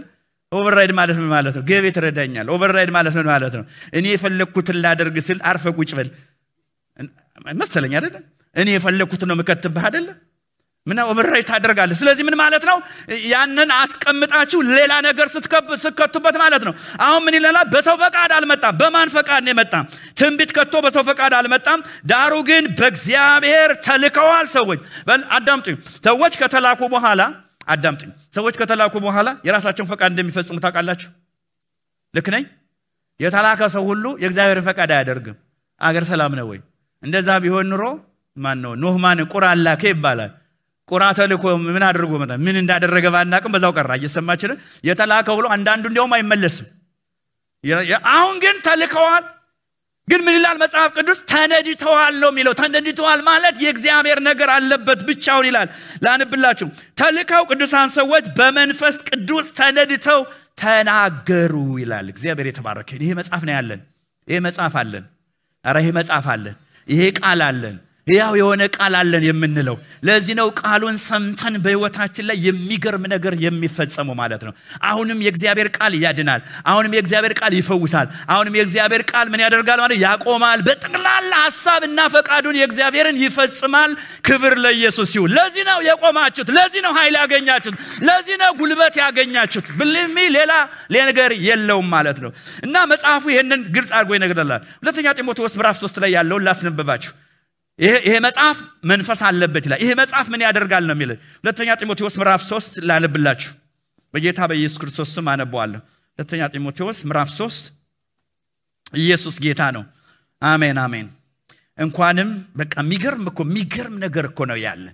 ኦቨርራይድ ማለት ምን ማለት ነው? ገበይ ተረዳኛል። ኦቨርራይድ ማለት ምን ማለት ነው? እኔ የፈለኩትን ላደርግ ስል አርፈ ቁጭ በል መሰለኝ አይደል? እኔ የፈለኩት ነው መከተብህ አይደል? ምና ኦቨርራይት አደርጋለህ። ስለዚህ ምን ማለት ነው? ያንን አስቀምጣችሁ ሌላ ነገር ስትከብት ስትከቱበት ማለት ነው። አሁን ምን ይላል? በሰው ፈቃድ አልመጣም። በማን ፈቃድ ነው የመጣ? ትንቢት ከቶ በሰው ፈቃድ አልመጣም። ዳሩ ግን በእግዚአብሔር ተልከዋል ሰዎች። አዳምጡኝ። ሰዎች ከተላኩ በኋላ አዳምጡኝ። ሰዎች ከተላኩ በኋላ የራሳቸውን ፈቃድ እንደሚፈጽሙ ታውቃላችሁ? ልክ ነኝ? የተላከ ሰው ሁሉ የእግዚአብሔርን ፈቃድ አያደርግም። አገር ሰላም ነው ወይ? እንደዛ ቢሆን ኑሮ ማን ነው ኖህ ማን ቁራን ላከ ይባላል። ቁራ ተልኮ ምን አድርጎ መጣ? ምን እንዳደረገ ባናቀም በዛው ቀራ። እየሰማችሁ የተላከው ብሎ አንዳንዱ እንደውም አይመለስም። አሁን ግን ተልከዋል። ግን ምን ይላል መጽሐፍ ቅዱስ? ተነድተዋል ነው የሚለው። ተነድተዋል ማለት የእግዚአብሔር ነገር አለበት ብቻውን ይላል። ላንብላችሁ። ተልከው ቅዱሳን ሰዎች በመንፈስ ቅዱስ ተነድተው ተናገሩ ይላል። እግዚአብሔር የተባረከ ይሄ መጽሐፍ ነው ያለን። ይሄ መጽሐፍ አለን። አረ ይሄ መጽሐፍ አለን። ይሄ ቃል አለን። ያው የሆነ ቃል አለን የምንለው ለዚህ ነው። ቃሉን ሰምተን በህይወታችን ላይ የሚገርም ነገር የሚፈጸመው ማለት ነው። አሁንም የእግዚአብሔር ቃል ያድናል። አሁንም የእግዚአብሔር ቃል ይፈውሳል። አሁንም የእግዚአብሔር ቃል ምን ያደርጋል ማለት ያቆማል። በጥቅላላ ሐሳብና ፈቃዱን የእግዚአብሔርን ይፈጽማል። ክብር ለኢየሱስ ይሁን። ለዚህ ነው የቆማችሁት። ለዚህ ነው ኃይል ያገኛችሁት። ለዚህ ነው ጉልበት ያገኛችሁት። ብልሚ ሌላ ለነገር የለውም ማለት ነው። እና መጽሐፉ ይሄንን ግልጽ አድርጎ ይነግራል። ሁለተኛ ጢሞቴዎስ ምዕራፍ ሶስት ላይ ያለው ላስነብባችሁ። ይሄ ይሄ መጽሐፍ መንፈስ አለበት ይላል። ይሄ መጽሐፍ ምን ያደርጋል ነው የሚለው? ሁለተኛ ጢሞቴዎስ ምዕራፍ ሶስት ላንብላችሁ። በጌታ በኢየሱስ ክርስቶስ ስም አነባዋለሁ። ሁለተኛ ጢሞቴዎስ ምዕራፍ ሶስት ኢየሱስ ጌታ ነው። አሜን አሜን። እንኳንም በቃ ሚገርም እኮ ሚገርም ነገር እኮ ነው ያለ።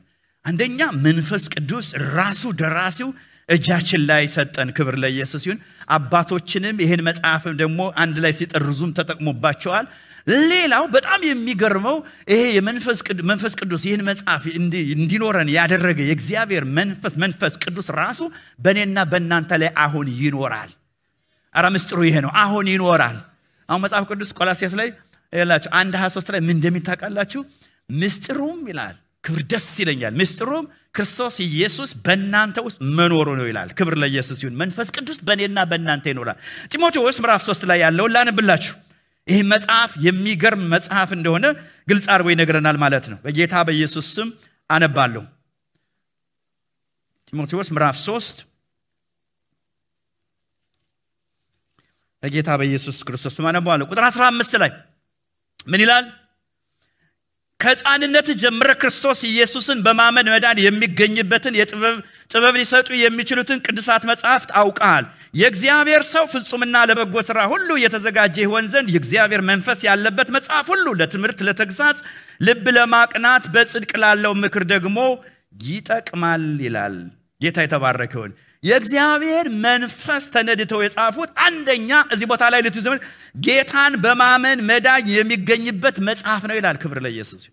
አንደኛ መንፈስ ቅዱስ ራሱ ደራሲው እጃችን ላይ ሰጠን። ክብር ለኢየሱስ ይሁን። አባቶችንም ይሄን መጽሐፍም ደግሞ አንድ ላይ ሲጠርዙም ተጠቅሞባቸዋል። ሌላው በጣም የሚገርመው ይሄ የመንፈስ ቅዱስ መንፈስ ቅዱስ ይሄን መጽሐፍ እንዲኖረን ያደረገ የእግዚአብሔር መንፈስ መንፈስ ቅዱስ ራሱ በእኔና በእናንተ ላይ አሁን ይኖራል። አራ ምስጢሩ ይሄ ነው። አሁን ይኖራል። አሁን መጽሐፍ ቅዱስ ቆላስያስ ላይ ያላችሁ አንድ ሀያ ሶስት ላይ ምን እንደሚታቃላችሁ ምስጢሩም ይላል። ክብር ደስ ይለኛል ምስጥሩም ክርስቶስ ኢየሱስ በእናንተ ውስጥ መኖሩ ነው ይላል ክብር ለኢየሱስ ይሁን መንፈስ ቅዱስ በእኔና በእናንተ ይኖራል ጢሞቴዎስ ምዕራፍ three ላይ ያለው ላንብላችሁ ይሄ መጽሐፍ የሚገርም መጽሐፍ እንደሆነ ግልጽ አርጎ ይነግረናል ማለት ነው በጌታ በኢየሱስ ስም አነባለሁ ጢሞቴዎስ ምዕራፍ three በጌታ በኢየሱስ ክርስቶስ ስም አነባለሁ ቁጥር fifteen ላይ ምን ይላል ከጻንነት ጀምረ ክርስቶስ ኢየሱስን በማመን መዳን የሚገኝበትን የጥበብ ጥበብ ሊሰጡ የሚችሉትን ቅዱሳት መጻሕፍት አውቃል የእግዚአብሔር ሰው ፍጹምና ለበጎ ሥራ ሁሉ የተዘጋጀ ይሆን ዘንድ የእግዚአብሔር መንፈስ ያለበት መጽሐፍ ሁሉ ለትምህርት ለተግሣጽ ልብ ለማቅናት በጽድቅ ላለው ምክር ደግሞ ይጠቅማል ይላል ጌታ የተባረከ ይሁን የእግዚአብሔር መንፈስ ተነድተው የጻፉት አንደኛ እዚህ ቦታ ላይ ልትይዙ ጌታን በማመን መዳን የሚገኝበት መጽሐፍ ነው ይላል ክብር ለኢየሱስ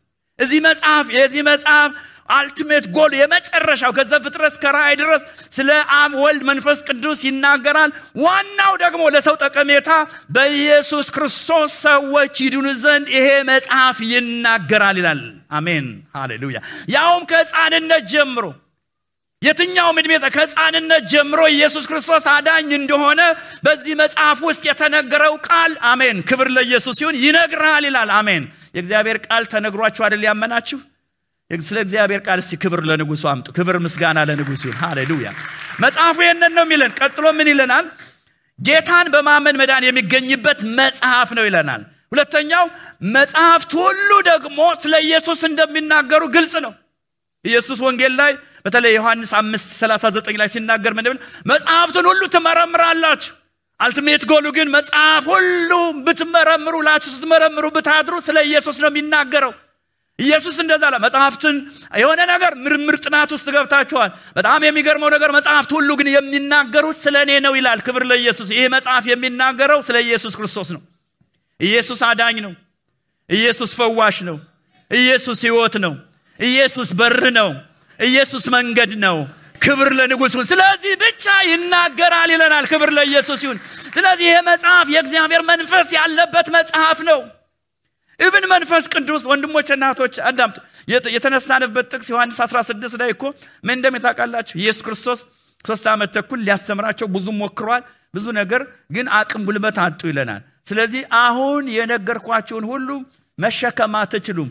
እዚህ መጽሐፍ የዚህ መጽሐፍ አልቲሜት ጎል የመጨረሻው ከዛ ፍጥረት ከራእይ ድረስ ስለ አብ ወልድ መንፈስ ቅዱስ ይናገራል ዋናው ደግሞ ለሰው ጠቀሜታ በኢየሱስ ክርስቶስ ሰዎች ይድኑ ዘንድ ይሄ መጽሐፍ ይናገራል ይላል አሜን ሃሌሉያ ያውም ከጻንነት ጀምሮ የትኛው ምድሜዛ ከጻንነት ጀምሮ ኢየሱስ ክርስቶስ አዳኝ እንደሆነ በዚህ መጽሐፍ ውስጥ የተነገረው ቃል አሜን ክብር ለኢየሱስ ይሁን ይነግራል ይላል አሜን የእግዚአብሔር ቃል ተነግሯችሁ አይደል ያመናችሁ ስለ እግዚአብሔር ቃል እስቲ ክብር ለንጉሱ አምጡ ክብር ምስጋና ለንጉሱ ይሁን ሃሌሉያ መጽሐፉ የነን ነው የሚለን ቀጥሎ ምን ይለናል ጌታን በማመን መዳን የሚገኝበት መጽሐፍ ነው ይለናል ሁለተኛው መጽሐፍት ሁሉ ደግሞ ስለ ኢየሱስ እንደሚናገሩ ግልጽ ነው ኢየሱስ ወንጌል ላይ በተለይ ዮሐንስ five thirty-nine ላይ ሲናገር ምን እንደብል መጽሐፍቱን ሁሉ ትመረምራላችሁ አልቲሜት ጎሉ ግን መጽሐፍ ሁሉ ብትመረምሩላችሁ ስትመረምሩ ብታድሩ ስለ ኢየሱስ ነው የሚናገረው ኢየሱስ እንደዛ አለ መጽሐፍቱን የሆነ ነገር ምርምር ጥናት ውስጥ ገብታችኋል በጣም የሚገርመው ነገር መጽሐፍቱ ሁሉ ግን የሚናገሩ ስለኔ ነው ይላል ክብር ለኢየሱስ ይሄ መጽሐፍ የሚናገረው ስለ ኢየሱስ ክርስቶስ ነው ኢየሱስ አዳኝ ነው ኢየሱስ ፈዋሽ ነው ኢየሱስ ሕይወት ነው ኢየሱስ በር ነው ኢየሱስ መንገድ ነው ክብር ለንጉሱ ስለዚህ ብቻ ይናገራል ይለናል ክብር ለኢየሱስ ይሁን ስለዚህ ይሄ መጽሐፍ የእግዚአብሔር መንፈስ ያለበት መጽሐፍ ነው ኢብን መንፈስ ቅዱስ ወንድሞች እናቶች አዳምጡ የተነሳነበት ጥቅስ ዮሐንስ sixteen ላይ እኮ ምን እንደምታውቃላችሁ ኢየሱስ ክርስቶስ ሶስት ዓመት ተኩል ሊያስተምራቸው ብዙ ሞክሯል ብዙ ነገር ግን አቅም ጉልበት አጡ ይለናል ስለዚህ አሁን የነገርኳችሁን ሁሉ መሸከም አትችሉም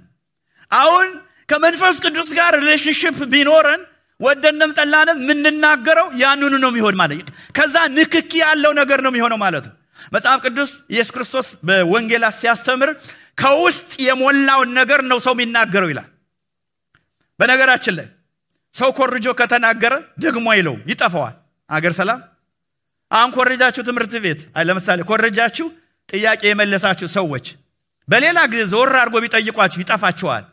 አሁን ከመንፈስ ቅዱስ ጋር ሪሌሽንሺፕ ቢኖርን ወደንም ጠላንም ምንናገረው ያንኑ ነው የሚሆን ማለት ከዛ ንክኪ ያለው ነገር ነው የሚሆነው ማለት ነው መጽሐፍ ቅዱስ ኢየሱስ ክርስቶስ በወንጌል ሲያስተምር ከውስጥ የሞላውን ነገር ነው ሰው የሚናገረው ይላል በነገራችን ላይ ሰው ኮርጆ ከተናገረ ደግሞ አይለው ይጠፋዋል አገር ሰላም አሁን ኮርጃችሁ ትምህርት ቤት አይ ለምሳሌ ኮርጃችሁ ጥያቄ የመለሳችሁ ሰዎች በሌላ ጊዜ ዞር አድርጎ ቢጠይቋችሁ ይጠፋችኋል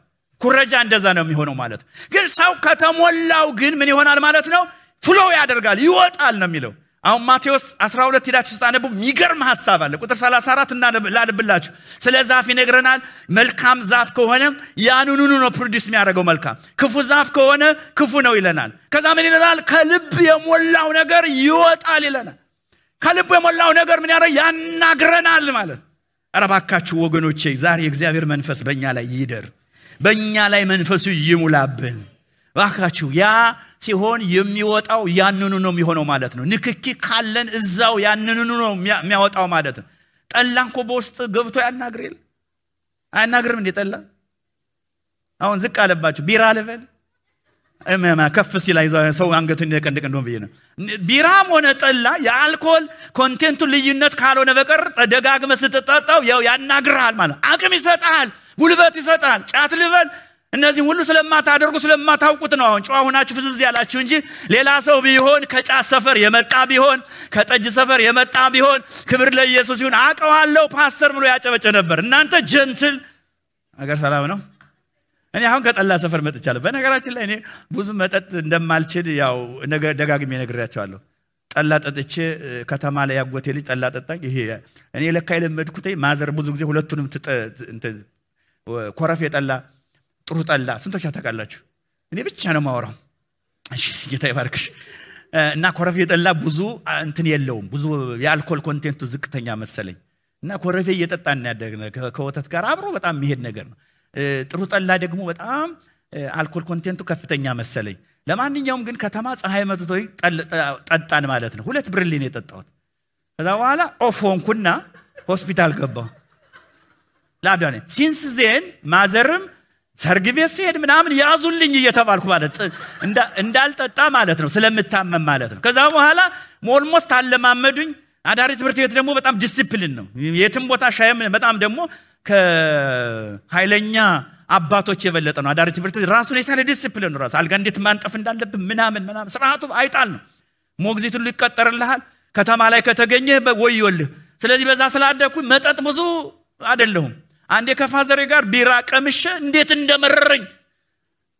ኩረጃ እንደዛ ነው የሚሆነው ማለት ግን ሰው ከተሞላው ግን ምን ይሆናል ማለት ነው ፍሎ ያደርጋል ይወጣል ነው የሚለው አሁን ማቴዎስ twelve ሄዳችሁ ስታነቡ የሚገርም ሐሳብ አለ ቁጥር thirty-four እና ላንብላችሁ ስለ ዛፍ ይነግረናል መልካም ዛፍ ከሆነ ያንኑ ነው ፕሮዲዩስ የሚያደርገው መልካም ክፉ ዛፍ ከሆነ ክፉ ነው ይለናል ከዛ ምን ይለናል ከልብ የሞላው ነገር ይወጣል ይለናል ከልብ የሞላው ነገር ምን ያደርጋል ያናግረናል ማለት አረባካችሁ ወገኖቼ ዛሬ እግዚአብሔር መንፈስ በእኛ ላይ ይደር በእኛ ላይ መንፈሱ ይሙላብን ባካችሁ ያ ሲሆን የሚወጣው ያንኑ ነው የሚሆነው ማለት ነው ንክኪ ካለን እዛው ያንኑ ነው የሚያወጣው ማለት ነው ጠላንኮ በውስጥ ገብቶ ያናግረል አናግርም እንደ ጠላ አሁን ዝቅ አለባችሁ ቢራ ልበል እማማ ከፍ ሲል ሰው አንገቱን እንደቀንደቀ እንደሆነ ብዬ ነው ቢራም ሆነ ጠላ የአልኮል ኮንቴንቱ ልዩነት ካልሆነ በቀር ተደጋግመ ስትጠጣው ያው ያናግራል ማለት አቅም ይሰጣል ጉልበት ይሰጣል ጫት ልበል እነዚህ ሁሉ ስለማታደርጉ ስለማታውቁት ነው አሁን ጫው ሆናችሁ ፍዝዝ ያላችሁ እንጂ ሌላ ሰው ቢሆን ከጫት ሰፈር የመጣ ቢሆን ከጠጅ ሰፈር የመጣ ቢሆን ክብር ለኢየሱስ ይሁን አቀዋለው ፓስተር ብሎ ያጨበጨ ነበር እናንተ ጀንትል አገር ሰላም ነው And how can Allah suffer met the child? When I got any Buzumet at the Malchidio, Nagagami Gratualo. A lot at the Che Catamala Guatelit, a lot at Tangi here. And he like Medcute, Mazar Buzuzi, who let to Corafiat Allah, Trut Allah, Santacatacalach. And if Chanamora get a work. Nakorafiat Allah Buzu, Antony alone, Buzu, the alcohol content to the Katanga selling. Nakorafiat at Tanadag, Cotat Carabro, but I'm Midnagan. Truth Allah degmo with am alcohol content to Cafetania Messeli. Lamani Yongan Katamas, I am at Tan Malatin, who let brilliant at thought. Zawala, off on Kuna, hospital gobbo. Labdon. Since then, Mazerum, Sargivia said, Madame Yazulini yet of Alquadat, and Dalta Tamalatro, Selemitam Malatin. Kazawala, more most Alamadun, and I retrieve the move at am discipline. Yetum what I shame, Madame Demo. Hailenya Abbato Chevelet and other Rasul discipline Ras, Algandit Mant of Minam and Manam Sarato Aitan Mogzi to Lukatarla, Katamala Katagene, but Woyul, Celebazasala, Metat Mozu, Adelum, and the Kafazaregar, Bira Commission, Ditin Damaring.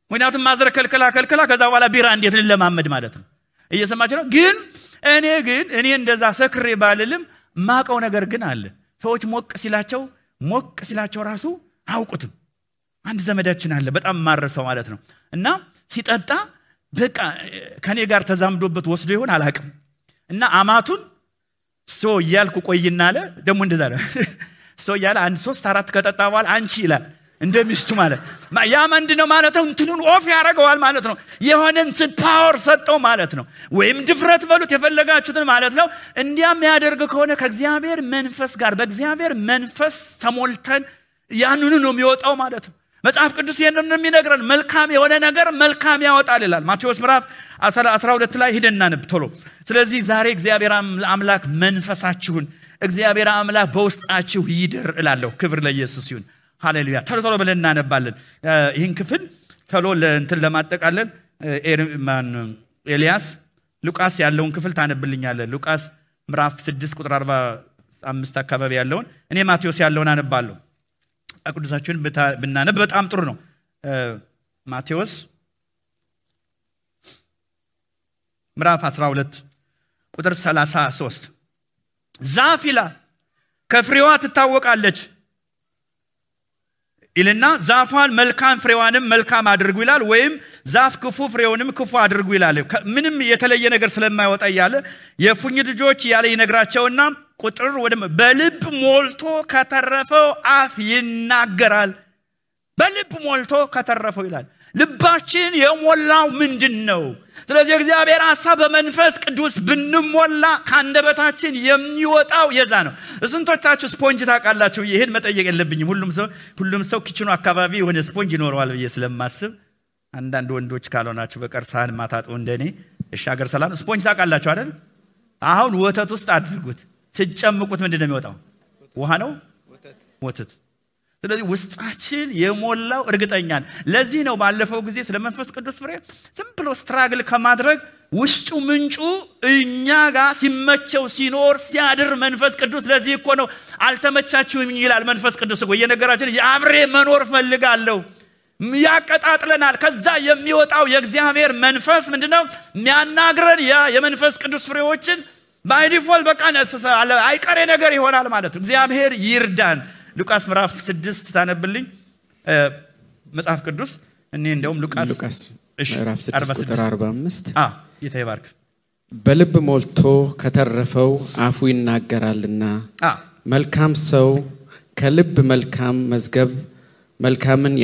Without Mazar Kalkala Kalkala, Bira and Ditin Lamad Madatum. It is a matter of Gin, and again, any and disaster Balilum, Mark on a Garganal, Toch Mok Silacho. Mok silacho rasu awqutum and zemedachin alle betam marreso ማለት ነው እና ሲጠጣ በቃ ከኔ ጋር ተዛምዶበት ወስዶ ይሆን አላቀም እና አማቱን ሶ ይያልኩ ቆይና አለ ደሞ እንደዛ ነው ሶ ይያል አንድ ሶስት አራት ከጠጣ በኋላ አንቺ ይላል እንደሚስቱ ማለት ያ ማንድ ነው ማለት ነው እንትኑን ኦፍ ያረጋዋል ማለት ነው የሆነን ጽ ፓወር ሰጠው ማለት ነው ወይም ድፍረት በሉት የፈለጋችሁትን ማለት ነው እንዲያም ያደርግ ከሆነ ከእግዚአብሔር መንፈስ ጋር በእግዚአብሔር መንፈስ ተሞልተን ያንኑ ነው የሚወጣው ማለት ነው መጽሐፍ ቅዱስ ይሄንን ነው የሚነግረን መልካም የሆነ ነገር መልካም ያወጣል ይላል ማቴዎስ ምዕራፍ አስራ ሁለት ላይ ሄደና ንብ ቶሎ ስለዚህ ዛሬ እግዚአብሔር አምላክ መንፈሳችሁን እግዚአብሔር አምላክ በውስጣችሁ ይደር እላለሁ ክብር ለኢየሱስ ይሁን Hallelujah. Talo talo belen na neballen. Ihin kifin talo le ntel le mattakallen. Erman Elias Lucas yallon kifil ta nebillinyallen. Lucas mraf six qutur forty-five akababi yallon. Ene Matthews yallon aneballo. Akudusachun binaneb betam tru no. Matthews mraf twelve qutur thirty-three. Zafila kafriwa titawqallech. Ilena Zafan Melkan Frewanum Melkam Adriguilal Wem Zaf Kufu Freonum Kufu Adriguilal Minim Yetale Yenegar Salemawat Ayala Yefuny de George Yale in a Grachona Kutter Wedem Belip Molto Catarrafo Af Yenagaral Belip Molto Catarrafoilal Libachin Yemola Mindino. So as Yabera Sabaman first does Benumola Candabachin Yem knew it out Yazano. Isn't a touch of sponge attack Allah to Yen Metayan Lebin Hulumso, Hulumso Kitchen or Cavavi when a sponge in oral Yeslam Massive, and then don't do Calonach Carsan Matat Undeni, a Shagar Salam, sponge attack Allah Chadel. I have water to start good. Said Chamukutman de Mota. Wahano? What it? ስለዚህ ውስጣችን የሞላው እርግጠኛ ነን ለዚህ ነው ባለፈው ጊዜ ስለመንፈስ ቅዱስ ፍሬ ዝም ብሎ ስትራግል ከማድረግ ውስጡ ምንጩ እኛ ጋር ሲመቸው ሲኖር ሲያድር መንፈስ ቅዱስ ለዚህ እኮ ነው አልተመቻችሁም ይላል መንፈስ ቅዱስ እኮ የነገራችን ያብሬ መኖር ፈልጋለሁ ያቀጣጥለናል ከዛ የሚወጣው የእግዚአብሔር መንፈስ ምንድነው የሚያናግረን ያ የመንፈስ ቅዱስ ፍሬዎችን ባይዲፎል በቃ አይቀሬ ነገር ይሆናል ማለት ነው እግዚአብሔር ይርዳን ሉቃስ ምዕራፍ six ታነብልኝ መጽሐፍ ቅዱስ እኔ እንደውም ሉቃስ ምዕራፍ six forty-five አ ይተይባርክ በልብ ሞልቶ ከተረፈው አፉ ይናገራልና መልካም ሰው ከልብ መልካም መዝገብ መልካምን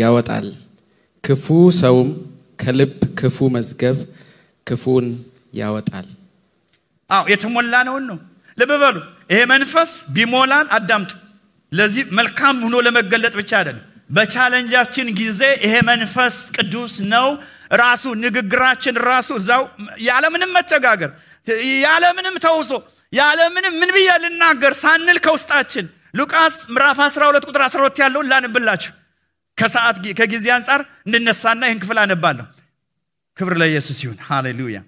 ያወጣል ክፉ ሰውም ከልብ ክፉ መዝገብ ክፉን ያወጣል አው የተሞላ ነው ነው ለበበሉ ይሄ መንፈስ ቢሞላን አዳምጥ ለዚህ መልካም ሆኖ ለመገለጥ ብቻ አይደለም በቻሌንጃችን ጊዜ ይሄ መንፈስ ቅዱስ ነው ራሱ ንግግራችን ራሱ ዛው ያለምንም መተጋገር ያለምንም ተውሶ ያለምንም ምን በያልናገር ሳንል ከውስጣችን ሉቃስ ምዕራፍ twelve ቁጥር twelve ያለው ላንብላችሁ ከሰዓት ከጊዜ አንፃር እንነሳና ይሄን ክፍል አነባለሁ ክብር ለኢየሱስ ይሁን ሃሌሉያ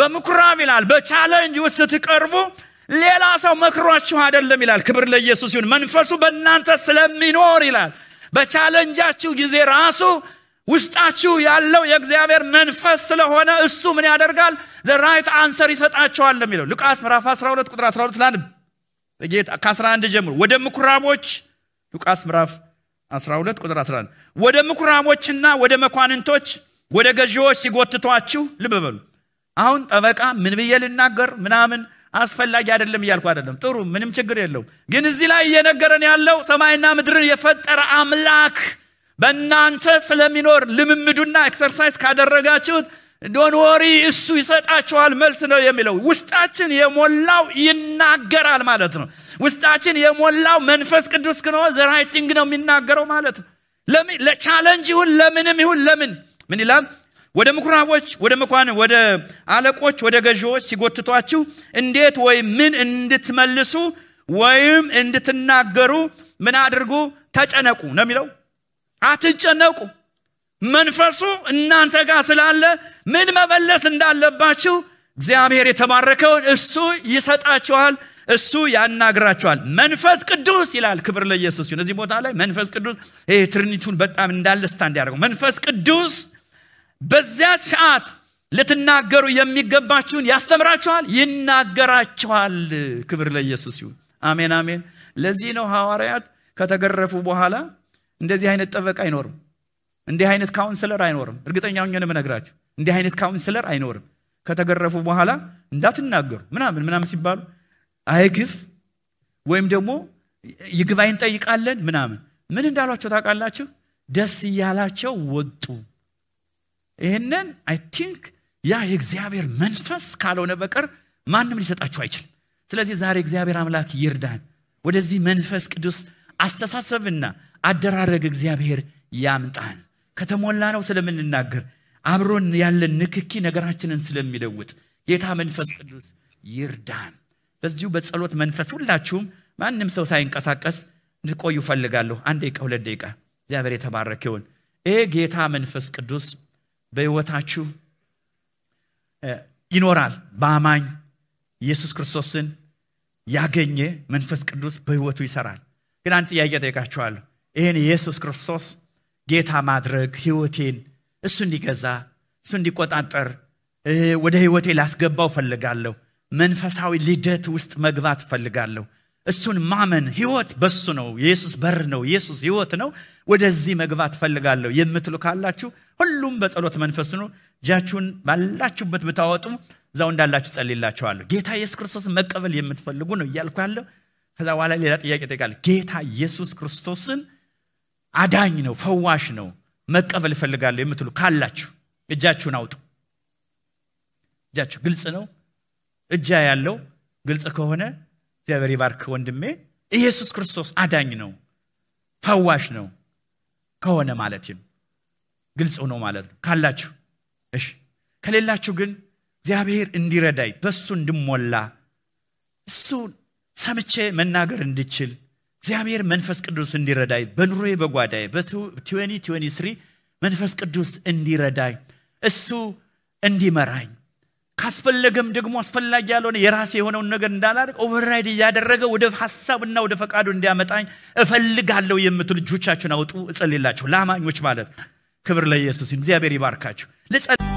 በመኩራብ ይላል በቻሌንጅ ውስጥ ተቀርቦ ሌላ ሰው መክሯችሁ አይደለም ይላል ክብር ለኢየሱስ ይሁን መንፈሱ በእናንተ ስለሚኖር ይላል በቻለንጃችሁ ጊዜ ራሱ ውስጣችሁ ያለው የእግዚአብሔር መንፈስ ስለሆነ እሱ ምን ያደርጋል the right answer ይሰጣቸዋል የሚለው ሉቃስ ምዕራፍ አስራ ሁለት ቁጥር አስራ ሁለት ላይ በጌታ ከ11 ጀምሮ ወደ ምኩራቦች ሉቃስ ምዕራፍ አስራ ሁለት ቁጥር አስራ አንድ ወደ ምኩራቦችና ወደ መኳንንቶች ወደ ገዢዎች ሲጎትቷችሁ ልበበሉ አሁን ጠበቃ ምን በየልናገር ምናምን አስፈልጋይ አይደለም ይያልኩ አይደለም ጥሩ ምንም ችግር የለው ግን እዚህ ላይ የነገረን ያለው ሰማይና ምድርን የፈጠረ አምላክ በእናንተ ስለሚኖር ልምምዱና ኤክሰርሳይዝ ካደረጋችሁት ዶንት ወሪ እሱ ይሰጣችኋል መልስ ነው የሚለው ውስጣችን የሞላው ይናገራል ማለት ነው ውስጣችን የሞላው መንፈስ ቅዱስ ነው the right thing ነው የሚናገረው ማለት ነው ለምን ለቻሌንጅ ይሁን ለምንም ይሁን ለምን ምን ይላል ወደ ምኩራቦች ወደ መኳን ወደ አለቆች ወደ ገዢዎች ሲጎትቷችሁ እንዴት ወይ ምን እንድትመልሱ ወይም እንድትናገሩ ምን አድርጉ ተጨነቁ ነው የሚለው አትጨነቁ መንፈሱ እናንተ ጋር ስላለ ምን መመለስ እንዳለባችሁ እግዚአብሔር የተባረከውን እሱ ይሰጣችኋል እሱ ያናግራችኋል መንፈስ ቅዱስ ይላል ክብር ለኢየሱስ ይሁን እዚህ ቦታ ላይ መንፈስ ቅዱስ ይሄ ትርኒቱን በጣም እንዳለስታ እንዲያደርገው መንፈስ ቅዱስ በዚያ ሰዓት ለተናገሩ የሚገባችሁን ያስተምራችኋል ይናገራችኋል ክብር ለኢየሱስ ይሁን አሜን አሜን ለዚህ ነው ሐዋርያት ከተገረፉ በኋላ እንደዚህ አይነት ጠበቃ አይኖርም እንደዚህ አይነት ካውንሰለር አይኖርም እርግጠኛውን የሆነ መነግራችሁ እንደዚህ አይነት ካውንሰለር አይኖርም ከተገረፉ በኋላ እንዳትናገሩ ምናምን ምናምን ሲባሉ አይግፍ ወይም ደግሞ ይግባይን ጠይቃለን ምናምን ምን እንዳሏቸው ታውቃላችሁ ደስ ይያላቸው ወጡ ይሄንን I think ያ የእግዚአብሔር መንፈስ ካልሆነ በቀር ማንም ሊሰጣችሁ አይችልም ስለዚህ ዛሬ እግዚአብሔር አምላክ ይርዳን ወደዚህ መንፈስ ቅዱስ አስተሳሰብና አደራረግ እግዚአብሔር ያምጣን ከተሞላ ነው ስለምንናገር አብሮን ያለን ንክኪ ነገራችንን ስለሚለውጥ ጌታ መንፈስ ቅዱስ ይርዳን በዚሁ በጸሎት መንፈስ ሁላችሁም ማንም ሰው ሳይንቀሳቀስ እንድቆዩ ፈልጋለሁ አንድ ደቂቃ ሁለት ደቂቃ እግዚአብሔር የተባረከ ይሁን ይሄ ጌታ መንፈስ ቅዱስ በሕይወታችሁ ይኖራል በአማኝ ኢየሱስ ክርስቶስን ያገኘ መንፈስ ቅዱስ በሕይወቱ ይሰራል ግን አንተ ያያየታችኋለሁ ይሄን ኢየሱስ ክርስቶስ ጌታ ማድረግ ሕይወቴን እሱ እንዲገዛ እሱ እንዲቆጣጠር ወደ ሕይወቴ ላስገባው ፈልጋለሁ መንፈሳዊ ልደት ውስጥ መግባት ፈልጋለሁ እሱን ማመን ሕይወት በሱ ነው ኢየሱስ በር ነው ኢየሱስ ሕይወት ነው ወደዚህ መግባት ፈልጋለሁ የምትሉ ካላችሁ ሁሉም በጸሎት መንፈስ ነው ጃችሁን ባላችሁበት ብታወጡ ዛው እንዳላችሁ ጸልይላችኋለሁ ጌታ ኢየሱስ ክርስቶስን መቀበል የምትፈልጉ ነው እያልኩ ያለው ከዛ በኋላ ሌላ ጥያቄ ተቃል ጌታ ኢየሱስ ክርስቶስን አዳኝ ነው ፈዋሽ ነው መቀበል ፈልጋለሁ የምትሉ ካላችሁ እጃችሁን አውጡ እጃችሁ ግልጽ ነው እጃ ያለው ግልጽ ከሆነ እግዚአብሔር ይባርክ ወንድሜ ኢየሱስ ክርስቶስ አዳኝ ነው ፈዋሽ ነው ከሆነ ማለት ነው ግልጽ ነው ማለት ነው ካላችሁ እሺ ከሌላችሁ ግን እግዚአብሔር እንዲረዳይ በሱ እንድሞላ እሱ ሰምቼ መናገር እንድችል እግዚአብሔር መንፈስ ቅዱስ እንዲረዳይ በኑሮዬ በጓዳዬ በ2023 መንፈስ ቅዱስ እንዲረዳይ እሱ እንዲመራኝ ካስፈለገም ደግሞ አስፈላጊ ያልሆነ የራሴ የሆነው ነገር እንዳላደርግ ኦቨርራይድ ያደረገ ወደ ሐሳብና ወደ ፈቃዱ እንዲያመጣኝ እፈልጋለሁ የምትልጆቻችሁን አውጡ እጸልይላችሁ ላማኞች ማለት ክብር ለኢየሱስ እግዚአብሔር ይባርካችሁ